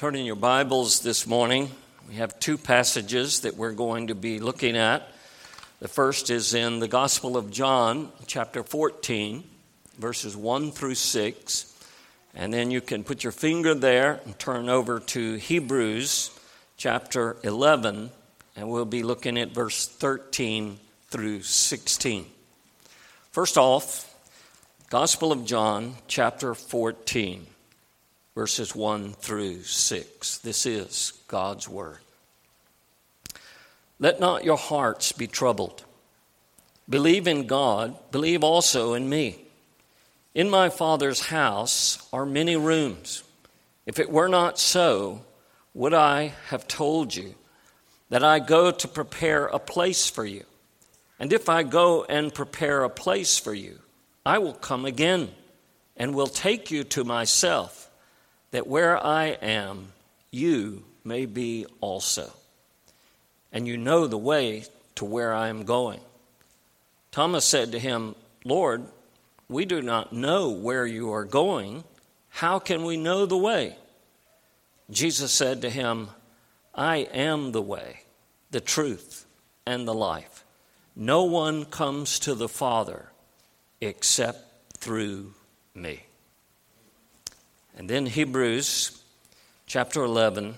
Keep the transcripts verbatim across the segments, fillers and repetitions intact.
Turn in your Bibles this morning. We have two passages that we're going to be looking at. The first is in the Gospel of John, chapter fourteen, verses one through six. And then you can put your finger there and turn over to Hebrews, chapter eleven, and we'll be looking at verse thirteen through sixteen. First off, Gospel of John, chapter fourteen, verses one through six. This is God's Word. Let not your hearts be troubled. Believe in God, believe also in me. In my Father's house are many rooms. If it were not so, would I have told you that I go to prepare a place for you? And if I go and prepare a place for you, I will come again and will take you to myself, that where I am, you may be also. And you know the way to where I am going. Thomas said to him, Lord, we do not know where you are going. How can we know the way? Jesus said to him, I am the way, the truth, and the life. No one comes to the Father except through me. And then Hebrews chapter eleven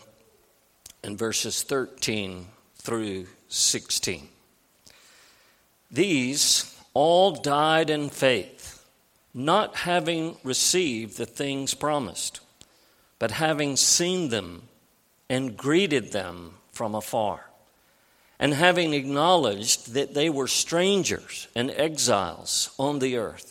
and verses thirteen through sixteen. These all died in faith, not having received the things promised, but having seen them and greeted them from afar, and having acknowledged that they were strangers and exiles on the earth.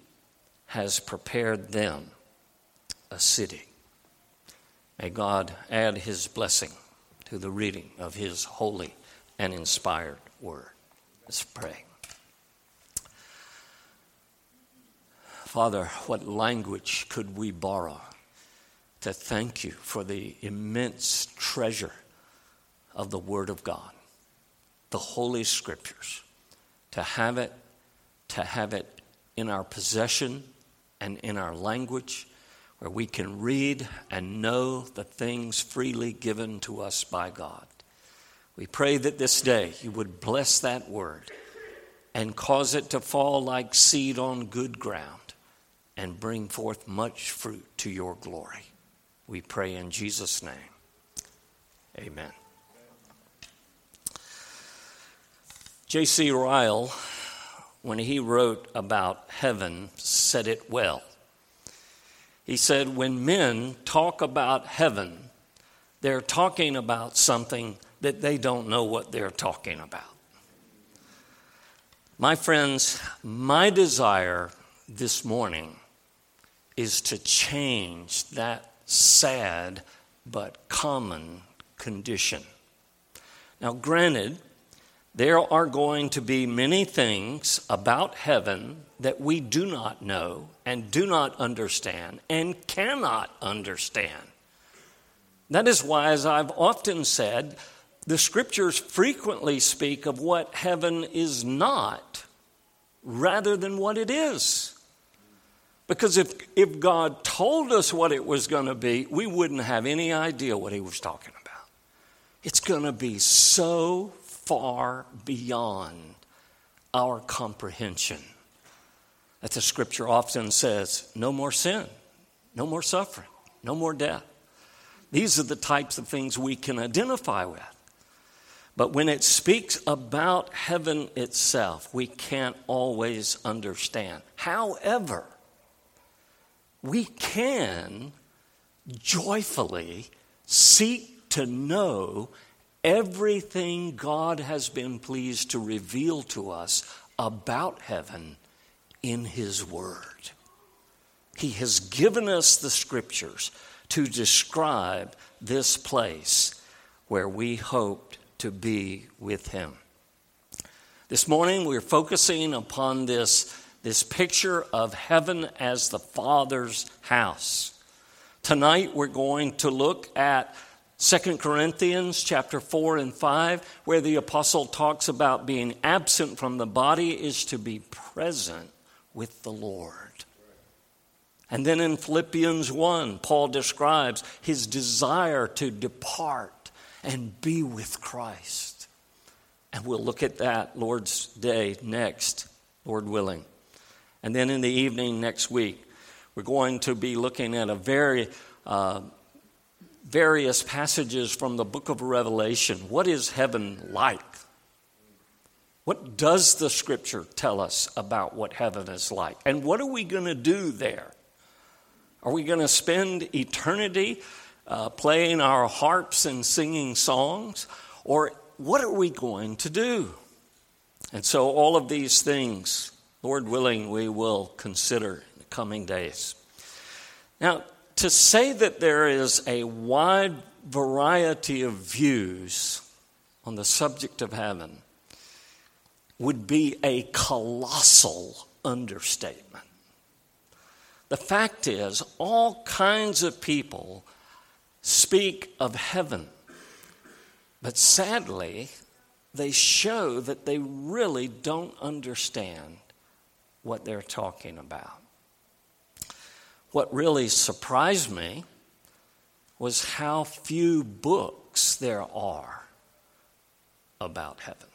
has prepared them a city. May God add his blessing to the reading of his holy and inspired word. Let's pray. Father, what language could we borrow to thank you for the immense treasure of the Word of God, the Holy Scriptures, to have it, to have it in our possession and in our language, where we can read and know the things freely given to us by God. We pray that this day you would bless that Word and cause it to fall like seed on good ground and bring forth much fruit to your glory. We pray in Jesus' name. Amen. J C. Ryle, when he wrote about heaven, said it well. He said, when men talk about heaven, they're talking about something that they don't know what they're talking about. My friends, my desire this morning is to change that sad but common condition. Now, granted, there are going to be many things about heaven that we do not know and do not understand and cannot understand. That is why, as I've often said, the Scriptures frequently speak of what heaven is not rather than what it is. Because if, if God told us what it was going to be, we wouldn't have any idea what he was talking about. It's going to be so far beyond our comprehension. That the Scripture often says, no more sin, no more suffering, no more death. These are the types of things we can identify with. But when it speaks about heaven itself, we can't always understand. However, we can joyfully seek to know everything God has been pleased to reveal to us about heaven in his word. He has given us the Scriptures to describe this place where we hoped to be with him. This morning, we're focusing upon this, this picture of heaven as the Father's house. Tonight, we're going to look at Second Corinthians chapter four and five, where the apostle talks about being absent from the body is to be present with the Lord. And then in Philippians one, Paul describes his desire to depart and be with Christ. And we'll look at that Lord's Day next, Lord willing. And then in the evening next week, we're going to be looking at a very uh, various passages from the book of Revelation. What is heaven like? What does the scripture tell us about what heaven is like? And what are we going to do there? Are we going to spend eternity uh, playing our harps and singing songs? Or what are we going to do? And so all of these things, Lord willing, we will consider in the coming days. Now, to say that there is a wide variety of views on the subject of heaven would be a colossal understatement. The fact is, all kinds of people speak of heaven, but sadly, they show that they really don't understand what they're talking about. What really surprised me was how few books there are about heaven.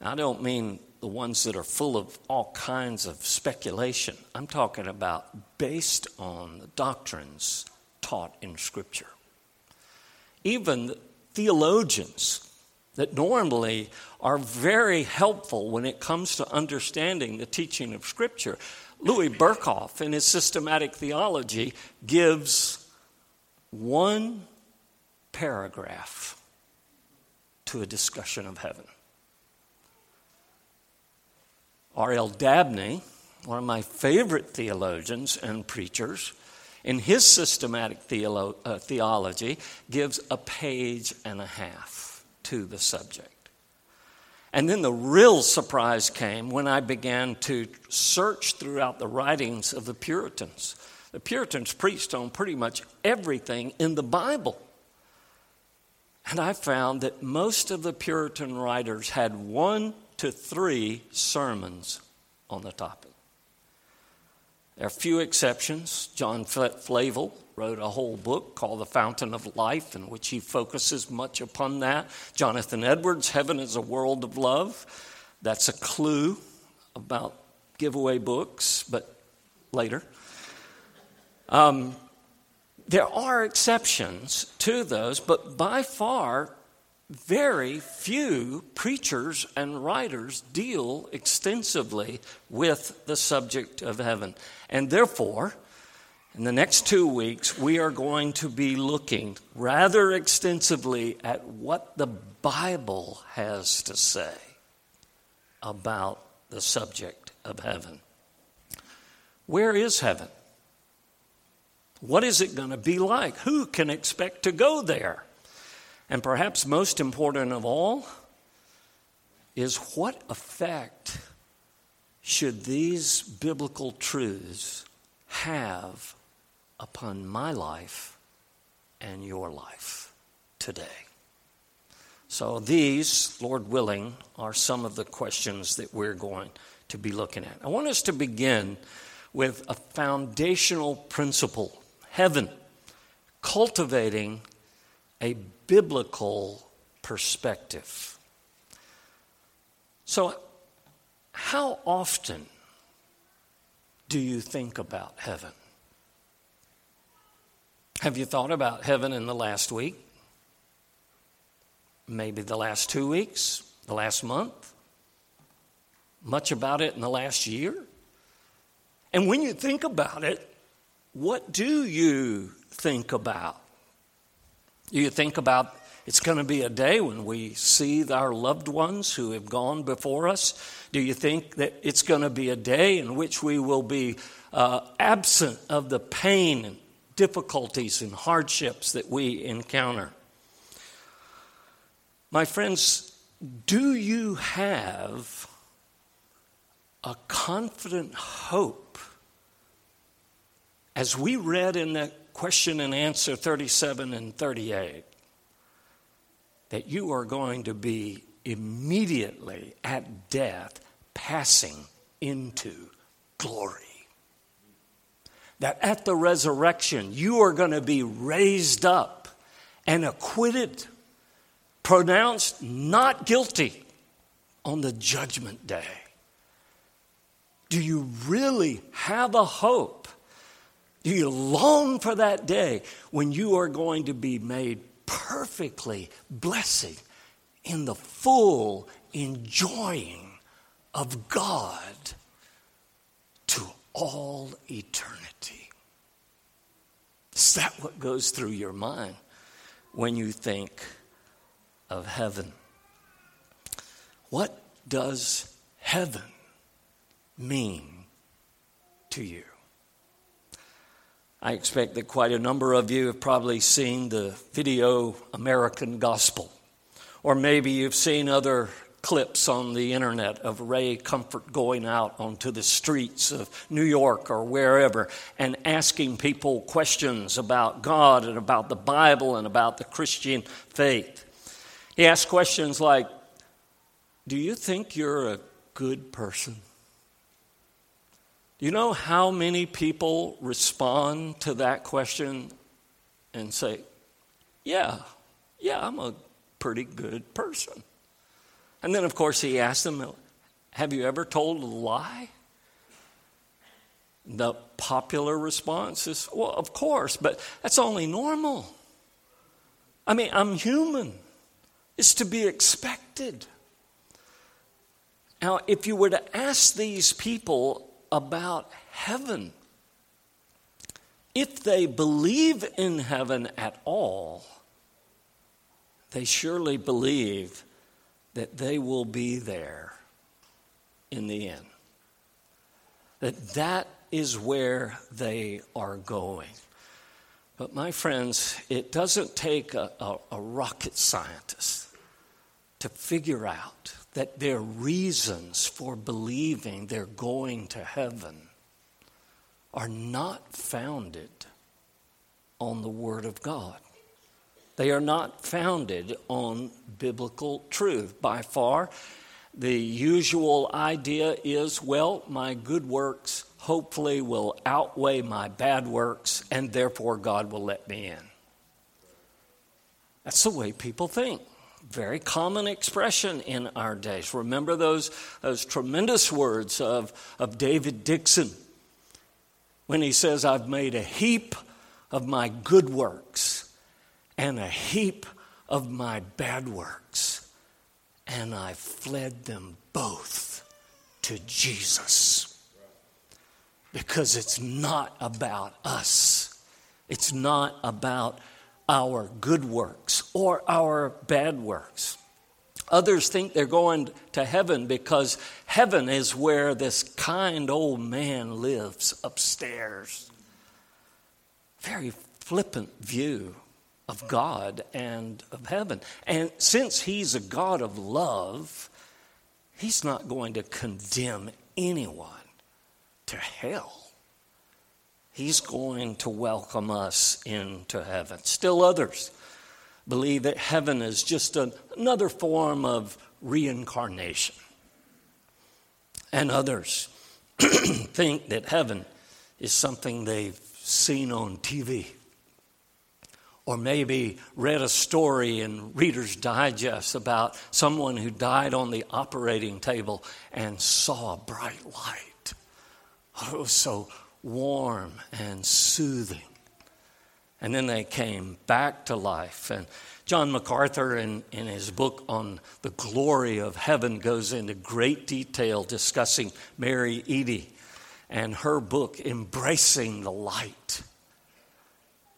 I don't mean the ones that are full of all kinds of speculation. I'm talking about based on the doctrines taught in Scripture. Even theologians that normally are very helpful when it comes to understanding the teaching of Scripture. Louis Burkhoff, in his systematic theology, gives one paragraph to a discussion of heaven. R L Dabney, one of my favorite theologians and preachers, in his systematic theolo- uh, theology, gives a page and a half to the subject. And then the real surprise came when I began to search throughout the writings of the Puritans. The Puritans preached on pretty much everything in the Bible. And I found that most of the Puritan writers had one to three sermons on the topic. There are few exceptions. John Flavel wrote a whole book called The Fountain of Life, in which he focuses much upon that. Jonathan Edwards, Heaven is a World of Love. That's a clue about giveaway books, but later. Um, there are exceptions to those, but by far, very few preachers and writers deal extensively with the subject of heaven. And therefore, in the next two weeks, we are going to be looking rather extensively at what the Bible has to say about the subject of heaven. Where is heaven? What is it going to be like? Who can expect to go there? And perhaps most important of all is what effect should these biblical truths have upon my life and your life today? So these, Lord willing, are some of the questions that we're going to be looking at. I want us to begin with a foundational principle: heaven, cultivating a biblical perspective. So, how often do you think about heaven? Have you thought about heaven in the last week? Maybe the last two weeks? The last month? Much about it in the last year? And when you think about it, what do you think about? You think about it's going to be a day when we see our loved ones who have gone before us? Do you think that it's going to be a day in which we will be uh, absent of the pain and difficulties and hardships that we encounter? My friends, do you have a confident hope? As we read in that question and answer thirty-seven and thirty-eight, that you are going to be immediately at death passing into glory. That at the resurrection, you are going to be raised up and acquitted, pronounced not guilty on the judgment day. Do you really have a hope? Do you long for that day when you are going to be made perfectly blessed in the full enjoying of God to all eternity? Is that what goes through your mind when you think of heaven? What does heaven mean to you? I expect that quite a number of you have probably seen the video American Gospel, or maybe you've seen other clips on the internet of Ray Comfort going out onto the streets of New York or wherever and asking people questions about God and about the Bible and about the Christian faith. He asks questions like, do you think you're a good person? Do you know how many people respond to that question and say, yeah, yeah, I'm a pretty good person? And then, of course, he asked them, have you ever told a lie? The popular response is, well, of course, but that's only normal. I mean, I'm human. It's to be expected. Now, if you were to ask these people about heaven, if they believe in heaven at all, they surely believe that they will be there in the end. That that is where they are going. But my friends, it doesn't take a, a, a rocket scientist to figure out that their reasons for believing they're going to heaven are not founded on the Word of God. They are not founded on biblical truth. By far, the usual idea is, well, my good works hopefully will outweigh my bad works, and therefore God will let me in. That's the way people think. Very common expression in our days. Remember those, those tremendous words of, of David Dixon when he says, I've made a heap of my good works and a heap of my bad works, and I fled them both to Jesus. Because it's not about us. It's not about our good works or our bad works. Others think they're going to heaven because heaven is where this kind old man lives upstairs. Very flippant view of God and of heaven. And since he's a God of love, he's not going to condemn anyone to hell. He's going to welcome us into heaven. Still others believe that heaven is just an, another form of reincarnation. And others think that heaven is something they've seen on T V. Or maybe read a story in Reader's Digest about someone who died on the operating table and saw a bright light. Oh, so warm and soothing. And then they came back to life. And John MacArthur, in, in his book on the glory of heaven, goes into great detail discussing Mary Edie and her book, Embracing the Light.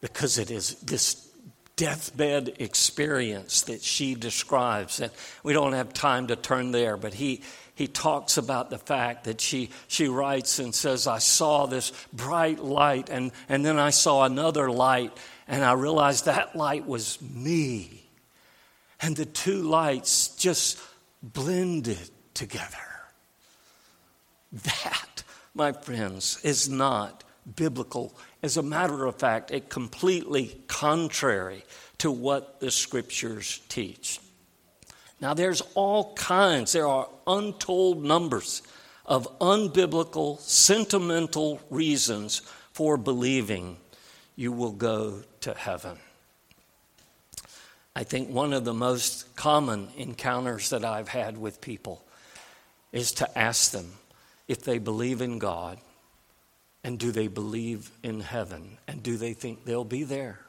Because it is this deathbed experience that she describes. And we don't have time to turn there, but he, he talks about the fact that she, she writes and says, I saw this bright light, and, and then I saw another light, and I realized that light was me. and the two lights just blended together. That, my friends, is not biblical. As a matter of fact, it completely contrary to what the scriptures teach. Now, there's all kinds, there are untold numbers of unbiblical, sentimental reasons for believing you will go to heaven. I think one of the most common encounters that I've had with people is to ask them if they believe in God, and do they believe in heaven, and do they think they'll be there?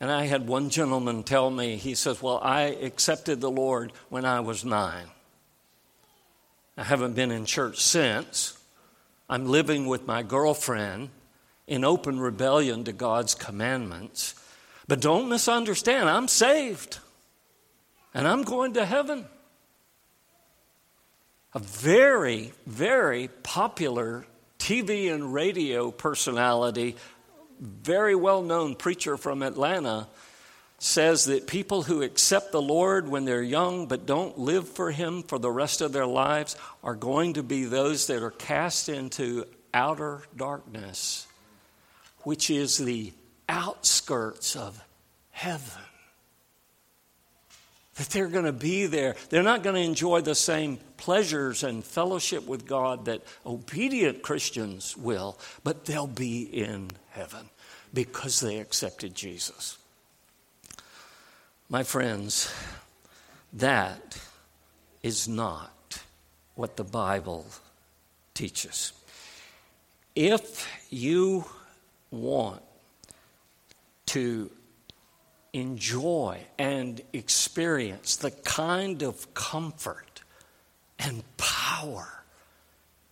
And I had one gentleman tell me, he says, well, I accepted the Lord when I was nine. I haven't been in church since. I'm living with my girlfriend in open rebellion to God's commandments. But don't misunderstand, I'm saved. And I'm going to heaven. A very, very popular T V and radio personality, very well-known preacher from Atlanta, says that people who accept the Lord when they're young but don't live for him for the rest of their lives are going to be those that are cast into outer darkness, which is the outskirts of heaven. That they're going to be there. They're not going to enjoy the same pleasures and fellowship with God that obedient Christians will, but they'll be in heaven because they accepted Jesus. My friends, that is not what the Bible teaches. If you want to enjoy and experience the kind of comfort and power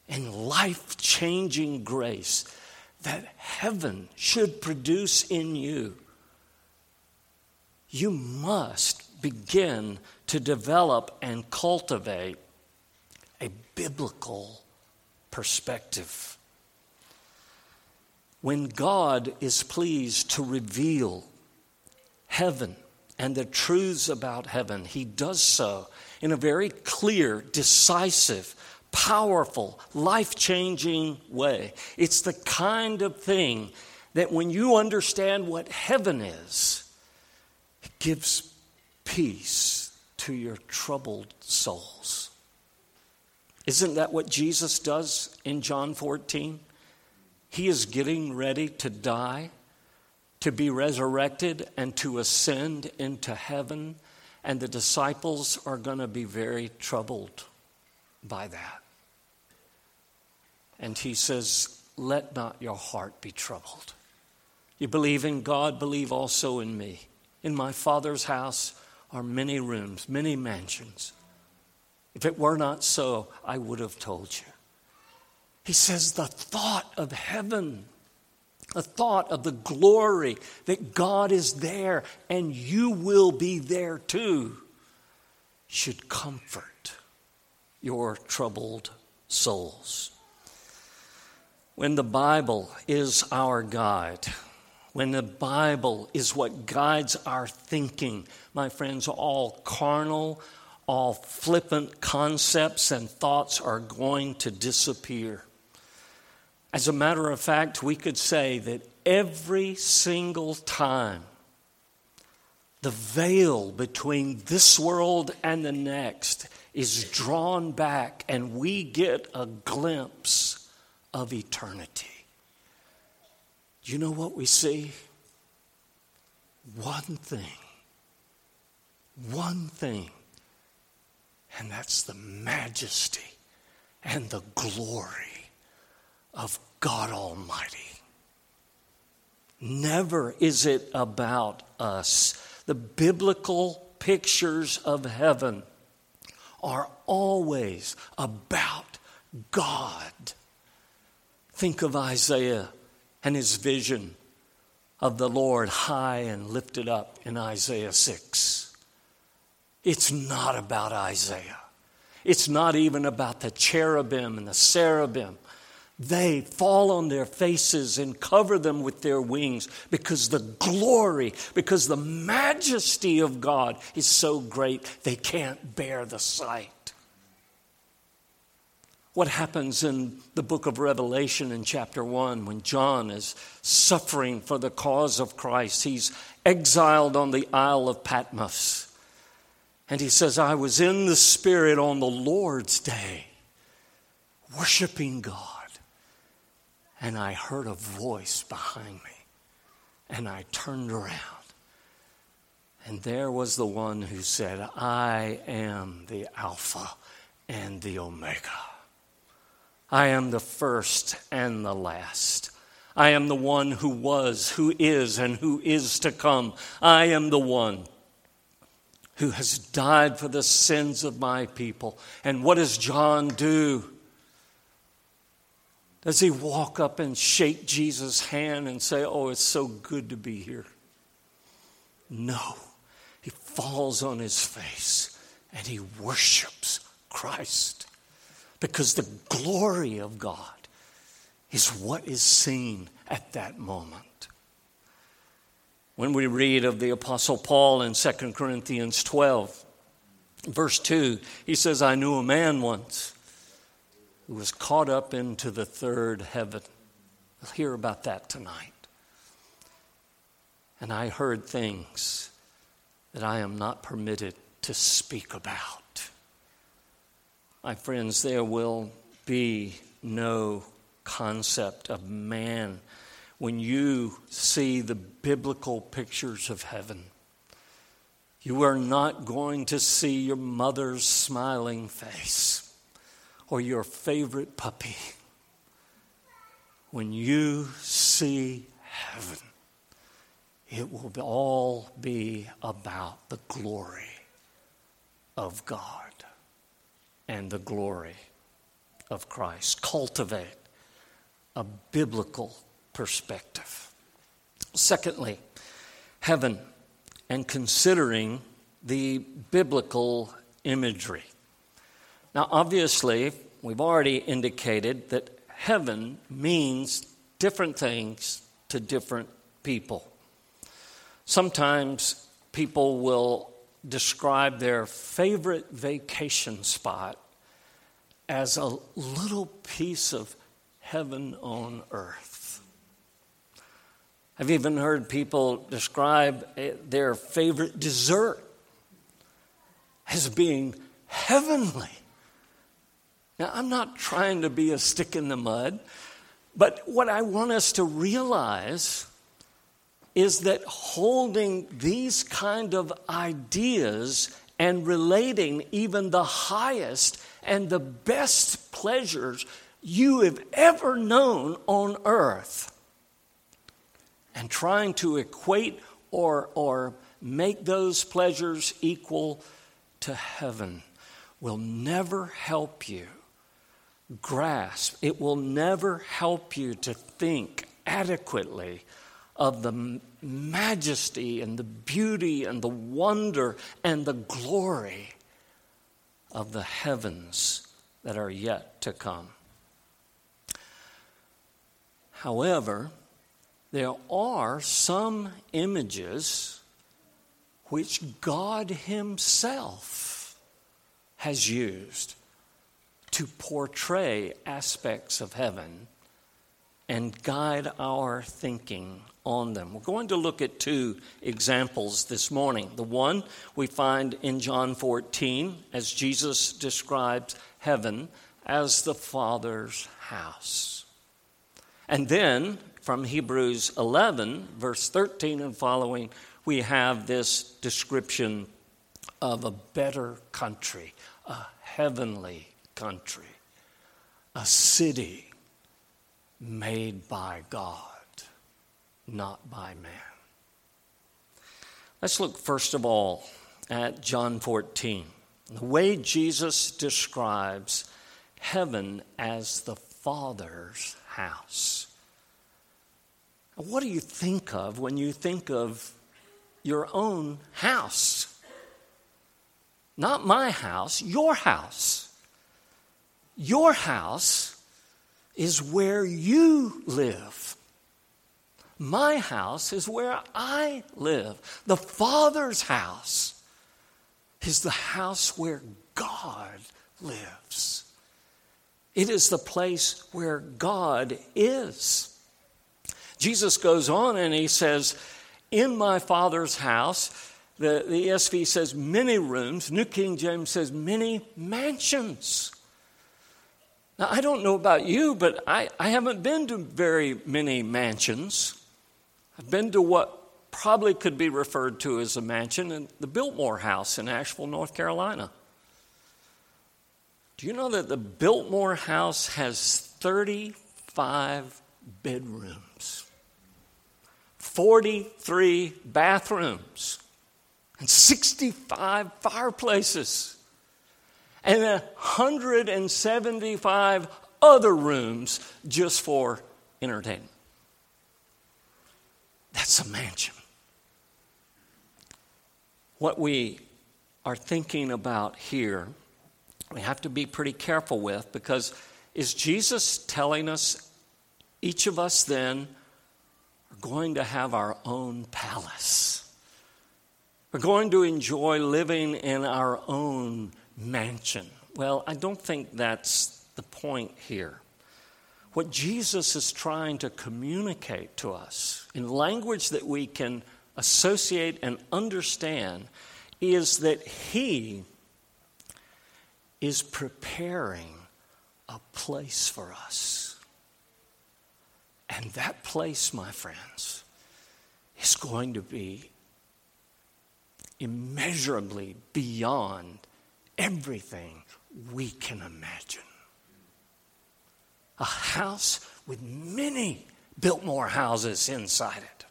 and life-changing grace that heaven should produce in you, you must begin to develop and cultivate a biblical perspective. When God is pleased to reveal heaven and the truths about heaven, he does so in a very clear, decisive, powerful, life-changing way. It's the kind of thing that when you understand what heaven is, it gives peace to your troubled souls. Isn't that what Jesus does in John fourteen? He is getting ready to die, to be resurrected, and to ascend into heaven. And the disciples are going to be very troubled by that. And he says, let not your heart be troubled. You believe in God, believe also in me. In my Father's house are many rooms, many mansions. If it were not so, I would have told you. He says the thought of heaven, a thought of the glory that God is there and you will be there too, should comfort your troubled souls. When the Bible is our guide, when the Bible is what guides our thinking, my friends, all carnal, all flippant concepts and thoughts are going to disappear. As a matter of fact, we could say that every single time the veil between this world and the next is drawn back and we get a glimpse of eternity, you know what we see? One thing. One thing. And that's the majesty and the glory of God Almighty. Never is it about us. The biblical pictures of heaven are always about God. Think of Isaiah and his vision of the Lord high and lifted up in Isaiah six. It's not about Isaiah. It's not even about the cherubim and the seraphim They fall on their faces and cover them with their wings because the glory, because the majesty of God is so great they can't bear the sight. What happens in the book of Revelation in chapter one when John is suffering for the cause of Christ? He's exiled on the Isle of Patmos. And he says, I was in the Spirit on the Lord's day, worshiping God. And I heard a voice behind me, and I turned around. And there was the one who said, I am the Alpha and the Omega. I am the first and the last. I am the one who was, who is, and who is to come. I am the one who has died for the sins of my people. And what does John do? Does he walk up and shake Jesus' hand and say, oh, it's so good to be here? No. He falls on his face and he worships Christ because the glory of God is what is seen at that moment. When we read of the Apostle Paul in Second Corinthians twelve, verse two, he says, I knew a man once who was caught up into the third heaven. We'll hear about that tonight. And I heard things that I am not permitted to speak about. My friends, there will be no concept of man when you see the biblical pictures of heaven. You are not going to see your mother's smiling face or your favorite puppy. When you see heaven, it will all be about the glory of God and the glory of Christ. Cultivate a biblical perspective. Secondly, heaven and considering the biblical imagery. Now, obviously, we've already indicated that heaven means different things to different people. Sometimes people will describe their favorite vacation spot as a little piece of heaven on earth. I've even heard people describe their favorite dessert as being heavenly. Now, I'm not trying to be a stick in the mud, but what I want us to realize is that holding these kind of ideas and relating even the highest and the best pleasures you have ever known on earth and trying to equate or, or make those pleasures equal to heaven will never help you grasp. It will never help you to think adequately of the majesty and the beauty and the wonder and the glory of the heavens that are yet to come. However, there are some images which God Himself has used to portray aspects of heaven and guide our thinking on them. We're going to look at two examples this morning. The one we find in John fourteen as Jesus describes heaven as the Father's house. And then from Hebrews eleven, verse thirteen and following, we have this description of a better country, a heavenly country, a city made by God, not by man. Let's look first of all at John fourteen, the way Jesus describes heaven as the Father's house. What do you think of when you think of your own house? Not my house, your house. Your house is where you live. My house is where I live. The Father's house is the house where God lives. It is the place where God is. Jesus goes on and he says, in my Father's house, the, the E S V says many rooms. New King James says many mansions. Now, I don't know about you, but I, I haven't been to very many mansions. I've been to what probably could be referred to as a mansion, in the Biltmore House in Asheville, North Carolina. Do you know that the Biltmore House has thirty-five bedrooms, forty-three bathrooms, and sixty-five fireplaces, and one hundred seventy-five other rooms just for entertainment? That's a mansion. What we are thinking about here, we have to be pretty careful with, because is Jesus telling us each of us then are going to have our own palace? We're going to enjoy living in our own mansion. Well, I don't think that's the point here. What Jesus is trying to communicate to us in language that we can associate and understand is that he is preparing a place for us. And that place, my friends, is going to be immeasurably beyond everything we can imagine. A house with many Biltmore houses inside it.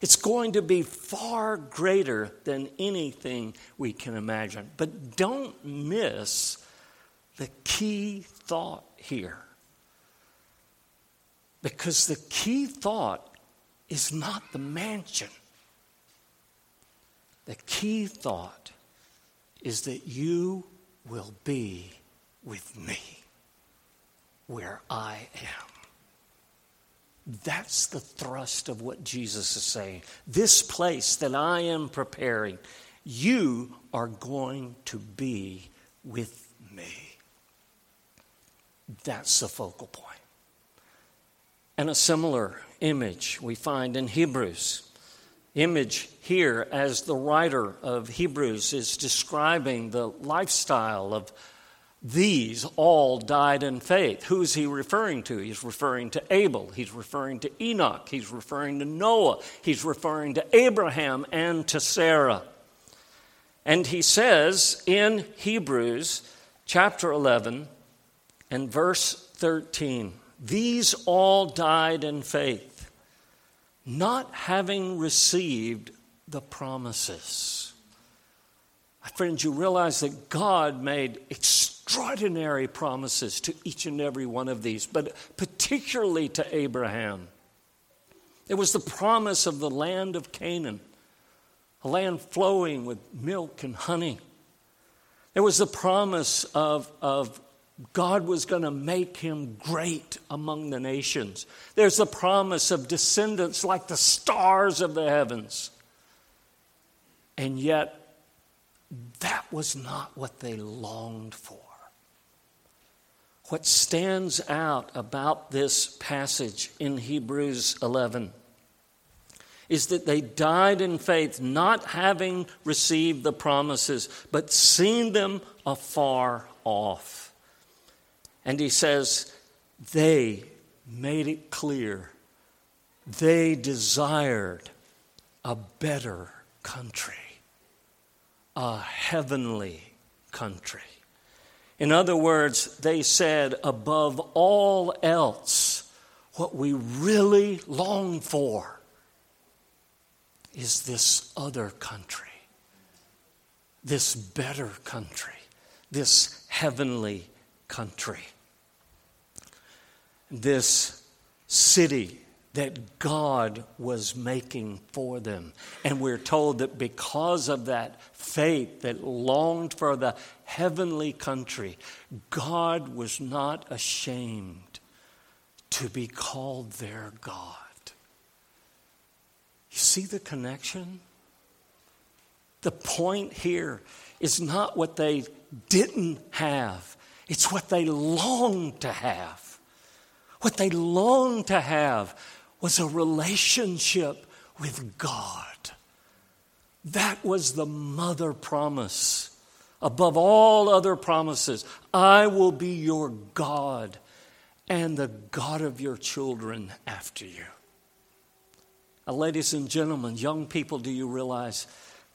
It's going to be far greater than anything we can imagine. But don't miss the key thought here. Because the key thought is not the mansion. The key thought is that you will be with me where I am. That's the thrust of what Jesus is saying. This place that I am preparing, you are going to be with me. That's the focal point. And a similar image we find in Hebrews. Image here as the writer of Hebrews is describing the lifestyle of these all died in faith. Who is he referring to? He's referring to Abel. He's referring to Enoch. He's referring to Noah. He's referring to Abraham and to Sarah. And he says in Hebrews chapter eleven and verse thirteen, these all died in faith, not having received the promises. My friends, you realize that God made extremely extraordinary promises to each and every one of these, but particularly to Abraham. It was the promise of the land of Canaan, a land flowing with milk and honey. It was the promise of, of God was going to make him great among the nations. There's the promise of descendants like the stars of the heavens. And yet, that was not what they longed for. What stands out about this passage in Hebrews eleven is that they died in faith, not having received the promises, but seeing them afar off. And he says, they made it clear they desired a better country, a heavenly country. In other words, they said, above all else, what we really long for is this other country, this better country, this heavenly country, this city that God was making for them. And we're told that because of that faith that longed for the heavenly country, God was not ashamed to be called their God. You see the connection? The point here is not what they didn't have. It's what they longed to have. What they longed to have was a relationship with God. That was the mother promise. Above all other promises, I will be your God and the God of your children after you. Now, ladies and gentlemen, young people, do you realize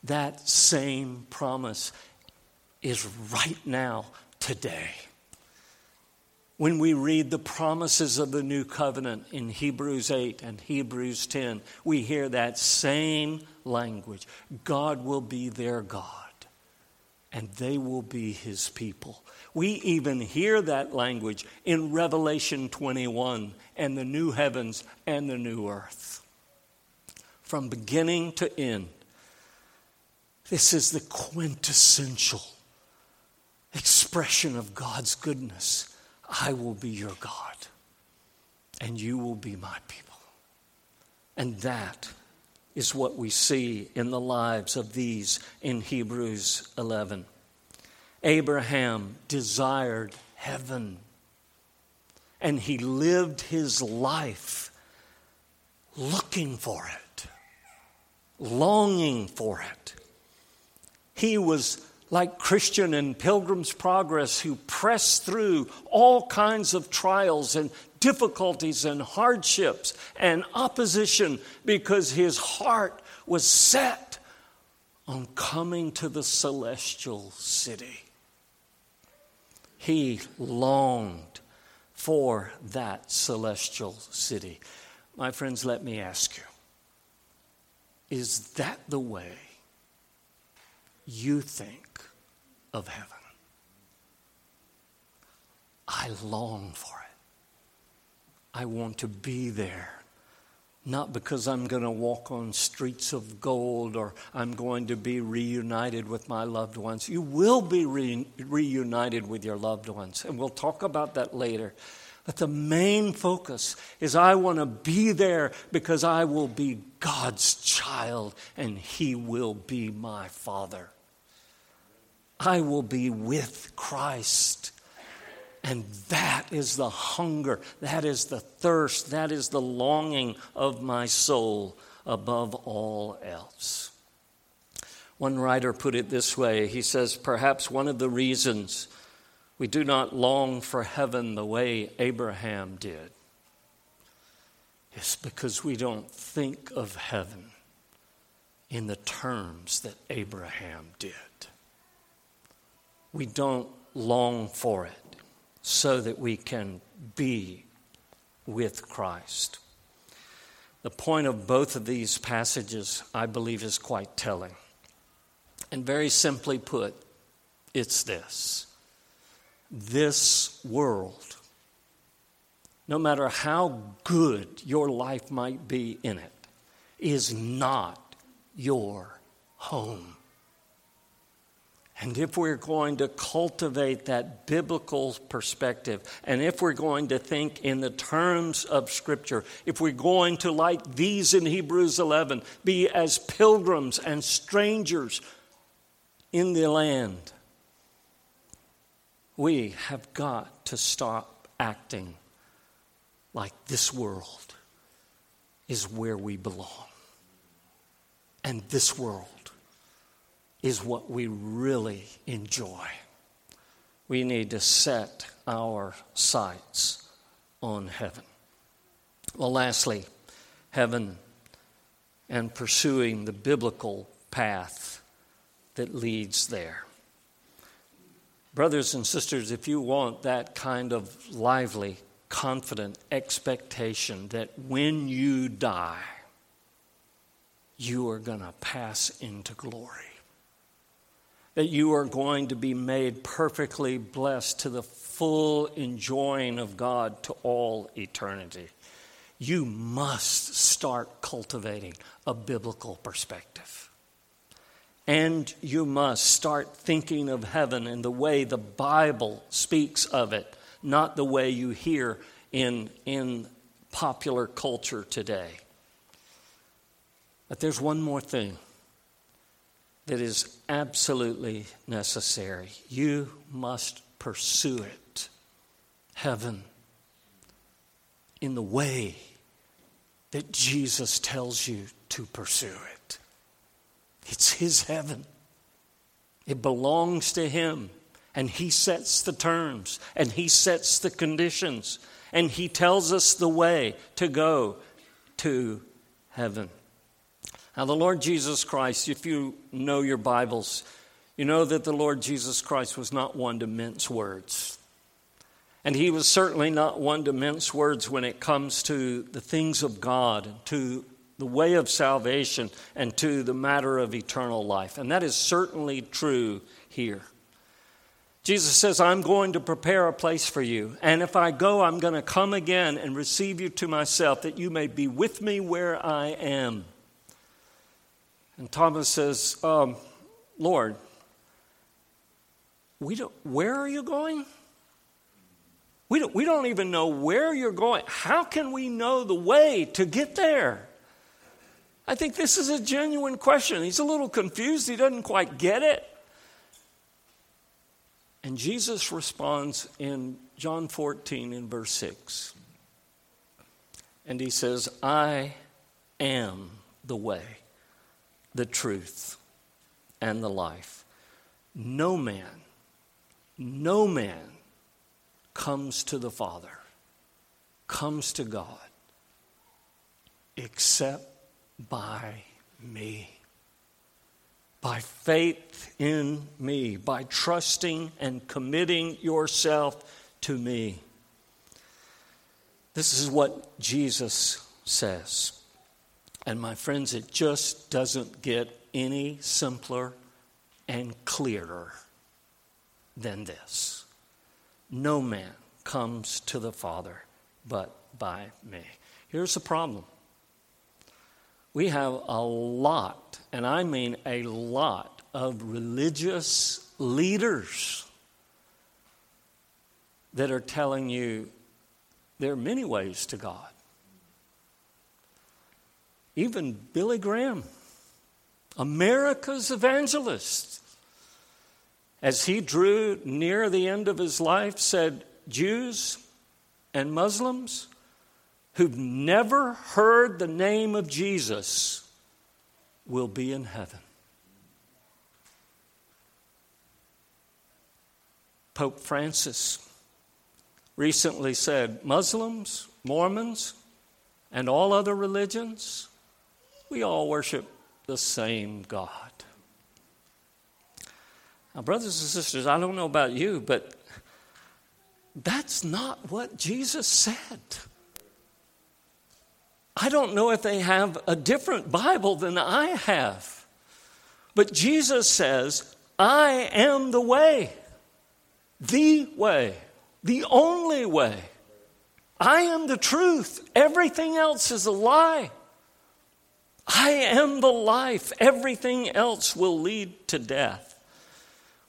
that same promise is right now, today? When we read the promises of the new covenant in Hebrews eight and Hebrews ten, we hear that same language. God will be their God, and they will be his people. We even hear that language in Revelation twenty-one and the new heavens and the new earth. From beginning to end, this is the quintessential expression of God's goodness. I will be your God, and you will be my people. And that is what we see in the lives of these in Hebrews eleven. Abraham desired heaven, and he lived his life looking for it, longing for it. He was like Christian in Pilgrim's Progress, who pressed through all kinds of trials and difficulties and hardships and opposition, because his heart was set on coming to the celestial city. He longed for that celestial city. My friends, let me ask you, is that the way you think of heaven? I long for it. I want to be there, not because I'm going to walk on streets of gold or I'm going to be reunited with my loved ones. You will be re- reunited with your loved ones, and we'll talk about that later. But the main focus is I want to be there because I will be God's child and he will be my Father. I will be with Christ. And that is the hunger, that is the thirst, that is the longing of my soul above all else. One writer put it this way. He says, perhaps one of the reasons we do not long for heaven the way Abraham did is because we don't think of heaven in the terms that Abraham did. We don't long for it so that we can be with Christ. The point of both of these passages, I believe, is quite telling. And very simply put, it's this. This world, no matter how good your life might be in it, is not your home. And if we're going to cultivate that biblical perspective, and if we're going to think in the terms of Scripture, if we're going to, like these in Hebrews eleven, be as pilgrims and strangers in the land, we have got to stop acting like this world is where we belong. And this world is what we really enjoy. We need to set our sights on heaven. Well, lastly, heaven and pursuing the biblical path that leads there. Brothers and sisters, if you want that kind of lively, confident expectation that when you die, you are going to pass into glory, that you are going to be made perfectly blessed to the full enjoying of God to all eternity, you must start cultivating a biblical perspective. And you must start thinking of heaven in the way the Bible speaks of it, not the way you hear in in popular culture today. But there's one more thing that is absolutely necessary. You must pursue it. Heaven. In the way that Jesus tells you to pursue it. It's His heaven. It belongs to Him. And He sets the terms. And He sets the conditions. And He tells us the way to go to heaven. Now the Lord Jesus Christ, if you know your Bibles, you know that the Lord Jesus Christ was not one to mince words. And He was certainly not one to mince words when it comes to the things of God, to the way of salvation, and to the matter of eternal life. And that is certainly true here. Jesus says, I'm going to prepare a place for you. And if I go, I'm going to come again and receive you to myself, that you may be with me where I am. And Thomas says, um, Lord, we don't, where are you going? We don't, we don't even know where you're going. How can we know the way to get there? I think this is a genuine question. He's a little confused. He doesn't quite get it. And Jesus responds in John fourteen in verse six. And He says, I am the way, the truth, and the life. No man, no man comes to the Father, comes to God, except by me. By faith in me, by trusting and committing yourself to me. This is what Jesus says. And my friends, it just doesn't get any simpler and clearer than this. No man comes to the Father but by me. Here's the problem. We have a lot, and I mean a lot, of religious leaders that are telling you there are many ways to God. Even Billy Graham, America's evangelist, as he drew near the end of his life, said, Jews and Muslims who've never heard the name of Jesus will be in heaven. Pope Francis recently said, Muslims, Mormons, and all other religions, we all worship the same God. Now, brothers and sisters, I don't know about you, but that's not what Jesus said. I don't know if they have a different Bible than I have. But Jesus says, I am the way, the way, the only way. I am the truth. Everything else is a lie. I am the life. Everything else will lead to death.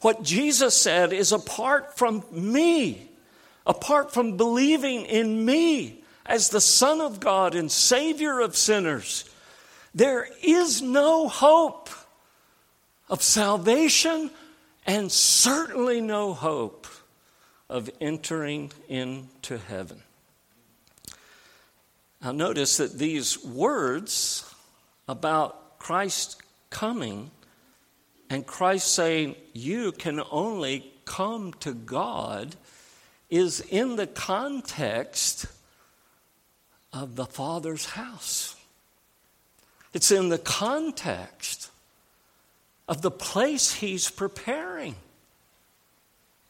What Jesus said is, apart from me, apart from believing in me, as the Son of God and Savior of sinners, there is no hope of salvation and certainly no hope of entering into heaven. Now notice that these words about Christ coming and Christ saying, you can only come to God, is in the context of the Father's house. It's in the context of the place He's preparing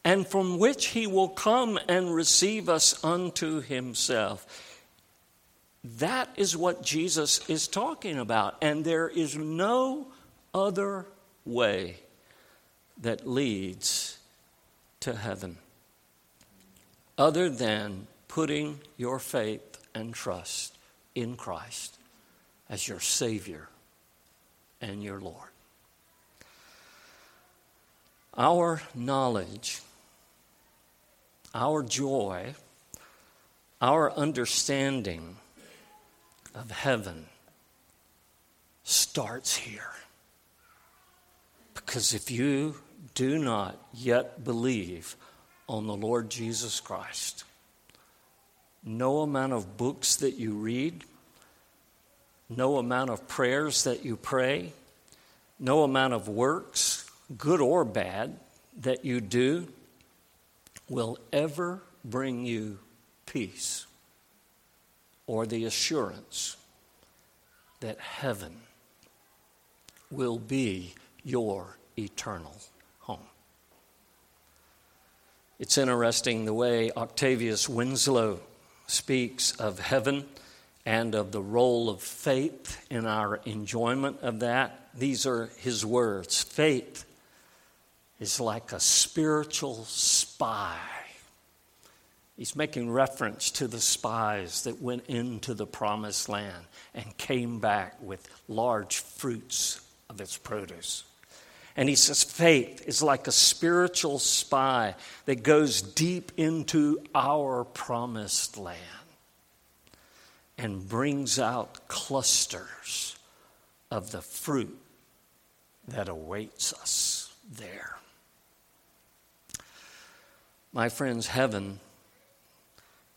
and from which He will come and receive us unto Himself. That is what Jesus is talking about, and there is no other way that leads to heaven other than putting your faith and trust in Christ as your Savior and your Lord. Our knowledge, our joy, Our understanding of heaven starts here. Because if you do not yet believe on the Lord Jesus Christ, no amount of books that you read, no amount of prayers that you pray, no amount of works, good or bad, that you do will ever bring you peace or the assurance that heaven will be your eternal home. It's interesting the way Octavius Winslow speaks of heaven and of the role of faith in our enjoyment of that. These are his words. Faith is like a spiritual spy. He's making reference to the spies that went into the promised land and came back with large fruits of its produce. And he says faith is like a spiritual spy that goes deep into our promised land and brings out clusters of the fruit that awaits us there. My friends, heaven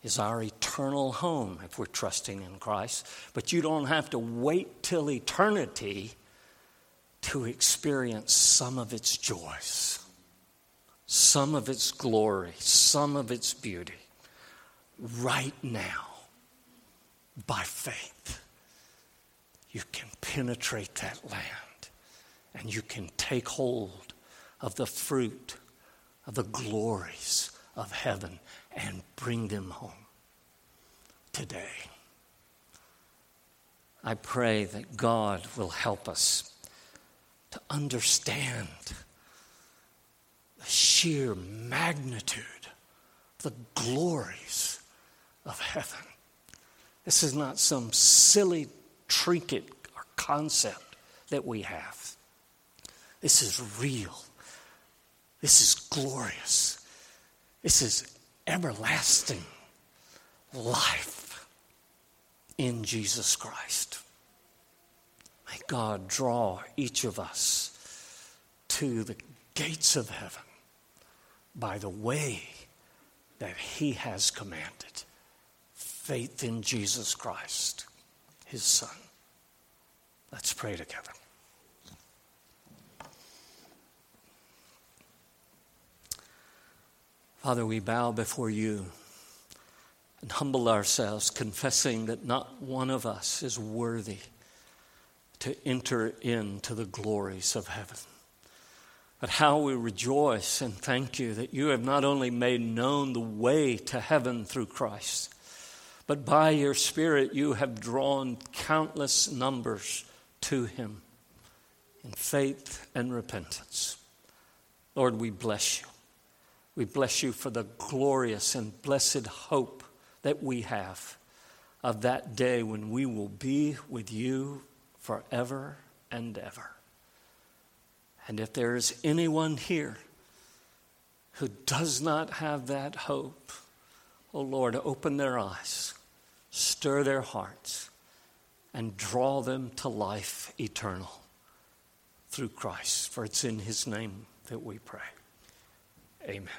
is our eternal home if we're trusting in Christ. But you don't have to wait till eternity to experience some of its joys, some of its glory, some of its beauty right now. By faith, you can penetrate that land and you can take hold of the fruit of the glories of heaven and bring them home today. I pray that God will help us to understand the sheer magnitude, the glories of heaven. This is not some silly trinket or concept that we have. This is real. This is glorious. This is everlasting life in Jesus Christ. May God draw each of us to the gates of heaven by the way that He has commanded. Faith in Jesus Christ, His Son. Let's pray together. Father, we bow before you and humble ourselves, confessing that not one of us is worthy to enter into the glories of heaven. But how we rejoice and thank you that you have not only made known the way to heaven through Christ, but by your Spirit, you have drawn countless numbers to Him in faith and repentance. Lord, we bless you. We bless you for the glorious and blessed hope that we have of that day when we will be with you forever and ever. And if there is anyone here who does not have that hope, oh Lord, open their eyes, stir their hearts, and draw them to life eternal through Christ. For it's in His name that we pray. Amen.